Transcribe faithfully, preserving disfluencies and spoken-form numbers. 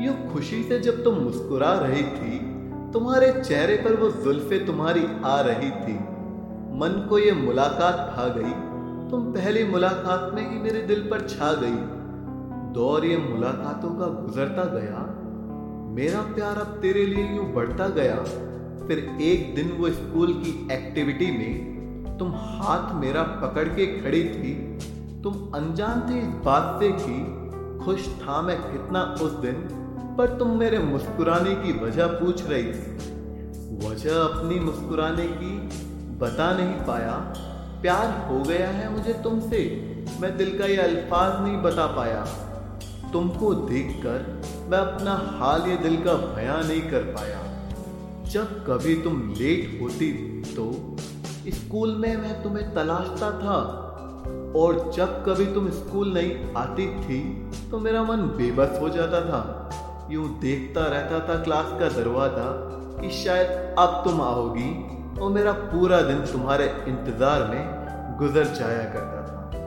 यूं खुशी से जब तुम मुस्कुरा रही थी, तुम्हारे चेहरे पर वो जुल्फे तुम्हारी आ रही थी। मन को ये मुलाकात भा गई, तुम पहली मुलाकात में ही मेरे दिल पर छा गई। दौर ये मुलाकातों का गुजरता गया, मेरा प्यार अब तेरे लिए यूं बढ़ता गया। फिर एक दिन वो स्कूल की एक्टिविटी में तुम हाथ मेरा पकड़ के खड़ी थी। तुम अनजान थे इस बात से कि खुश था मैं कितना उस दिन, पर तुम मेरे मुस्कुराने की वजह पूछ रही थी। वजह अपनी मुस्कुराने की बता नहीं पाया। प्यार हो गया है मुझे तुमसे, मैं दिल का ये अल्फाज नहीं बता पाया। तुमको देखकर मैं अपना हाल ये दिल का बयां नहीं कर पाया। जब कभी तुम लेट होती तो स्कूल में मैं तुम्हें तलाशता था, और जब कभी तुम स्कूल नहीं आती थी तो मेरा मन बेबस हो जाता था। यूं देखता रहता था क्लास का दरवाज़ा कि शायद अब तुम आओगी, और मेरा पूरा दिन तुम्हारे इंतज़ार में गुजर जाया करता था।